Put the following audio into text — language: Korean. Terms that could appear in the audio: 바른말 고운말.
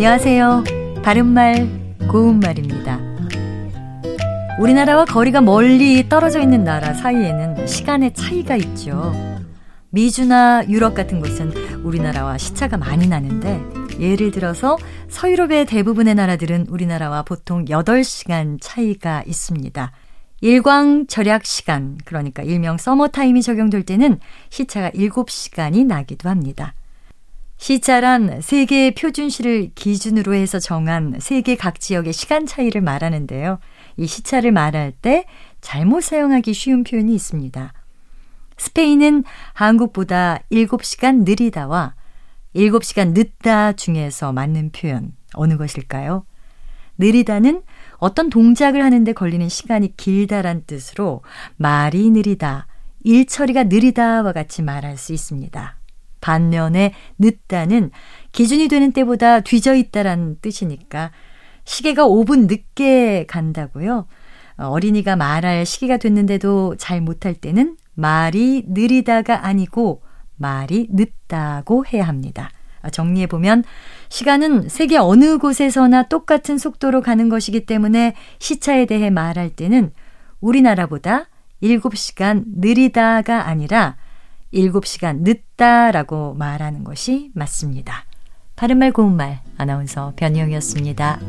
안녕하세요. 바른말 고운말입니다. 우리나라와 거리가 멀리 떨어져 있는 나라 사이에는 시간의 차이가 있죠. 미주나 유럽 같은 곳은 우리나라와 시차가 많이 나는데 예를 들어서 서유럽의 대부분의 나라들은 우리나라와 보통 8시간 차이가 있습니다. 일광 절약 시간, 그러니까 일명 서머타임이 적용될 때는 시차가 7시간이 나기도 합니다. 시차란 세계 표준시를 기준으로 해서 정한 세계 각 지역의 시간 차이를 말하는데요. 이 시차를 말할 때 잘못 사용하기 쉬운 표현이 있습니다. 스페인은 한국보다 7시간 느리다와 7시간 늦다 중에서 맞는 표현, 어느 것일까요? 느리다는 어떤 동작을 하는데 걸리는 시간이 길다란 뜻으로 말이 느리다, 일처리가 느리다와 같이 말할 수 있습니다. 반면에 늦다는 기준이 되는 때보다 뒤져 있다라는 뜻이니까 시계가 5분 늦게 간다고요. 어린이가 말할 시기가 됐는데도 잘 못할 때는 말이 느리다가 아니고 말이 늦다고 해야 합니다. 정리해보면 시간은 세계 어느 곳에서나 똑같은 속도로 가는 것이기 때문에 시차에 대해 말할 때는 우리나라보다 7시간 느리다가 아니라 7시간 늦다라고 말하는 것이 맞습니다. 바른말 고운말 아나운서 변희영이었습니다.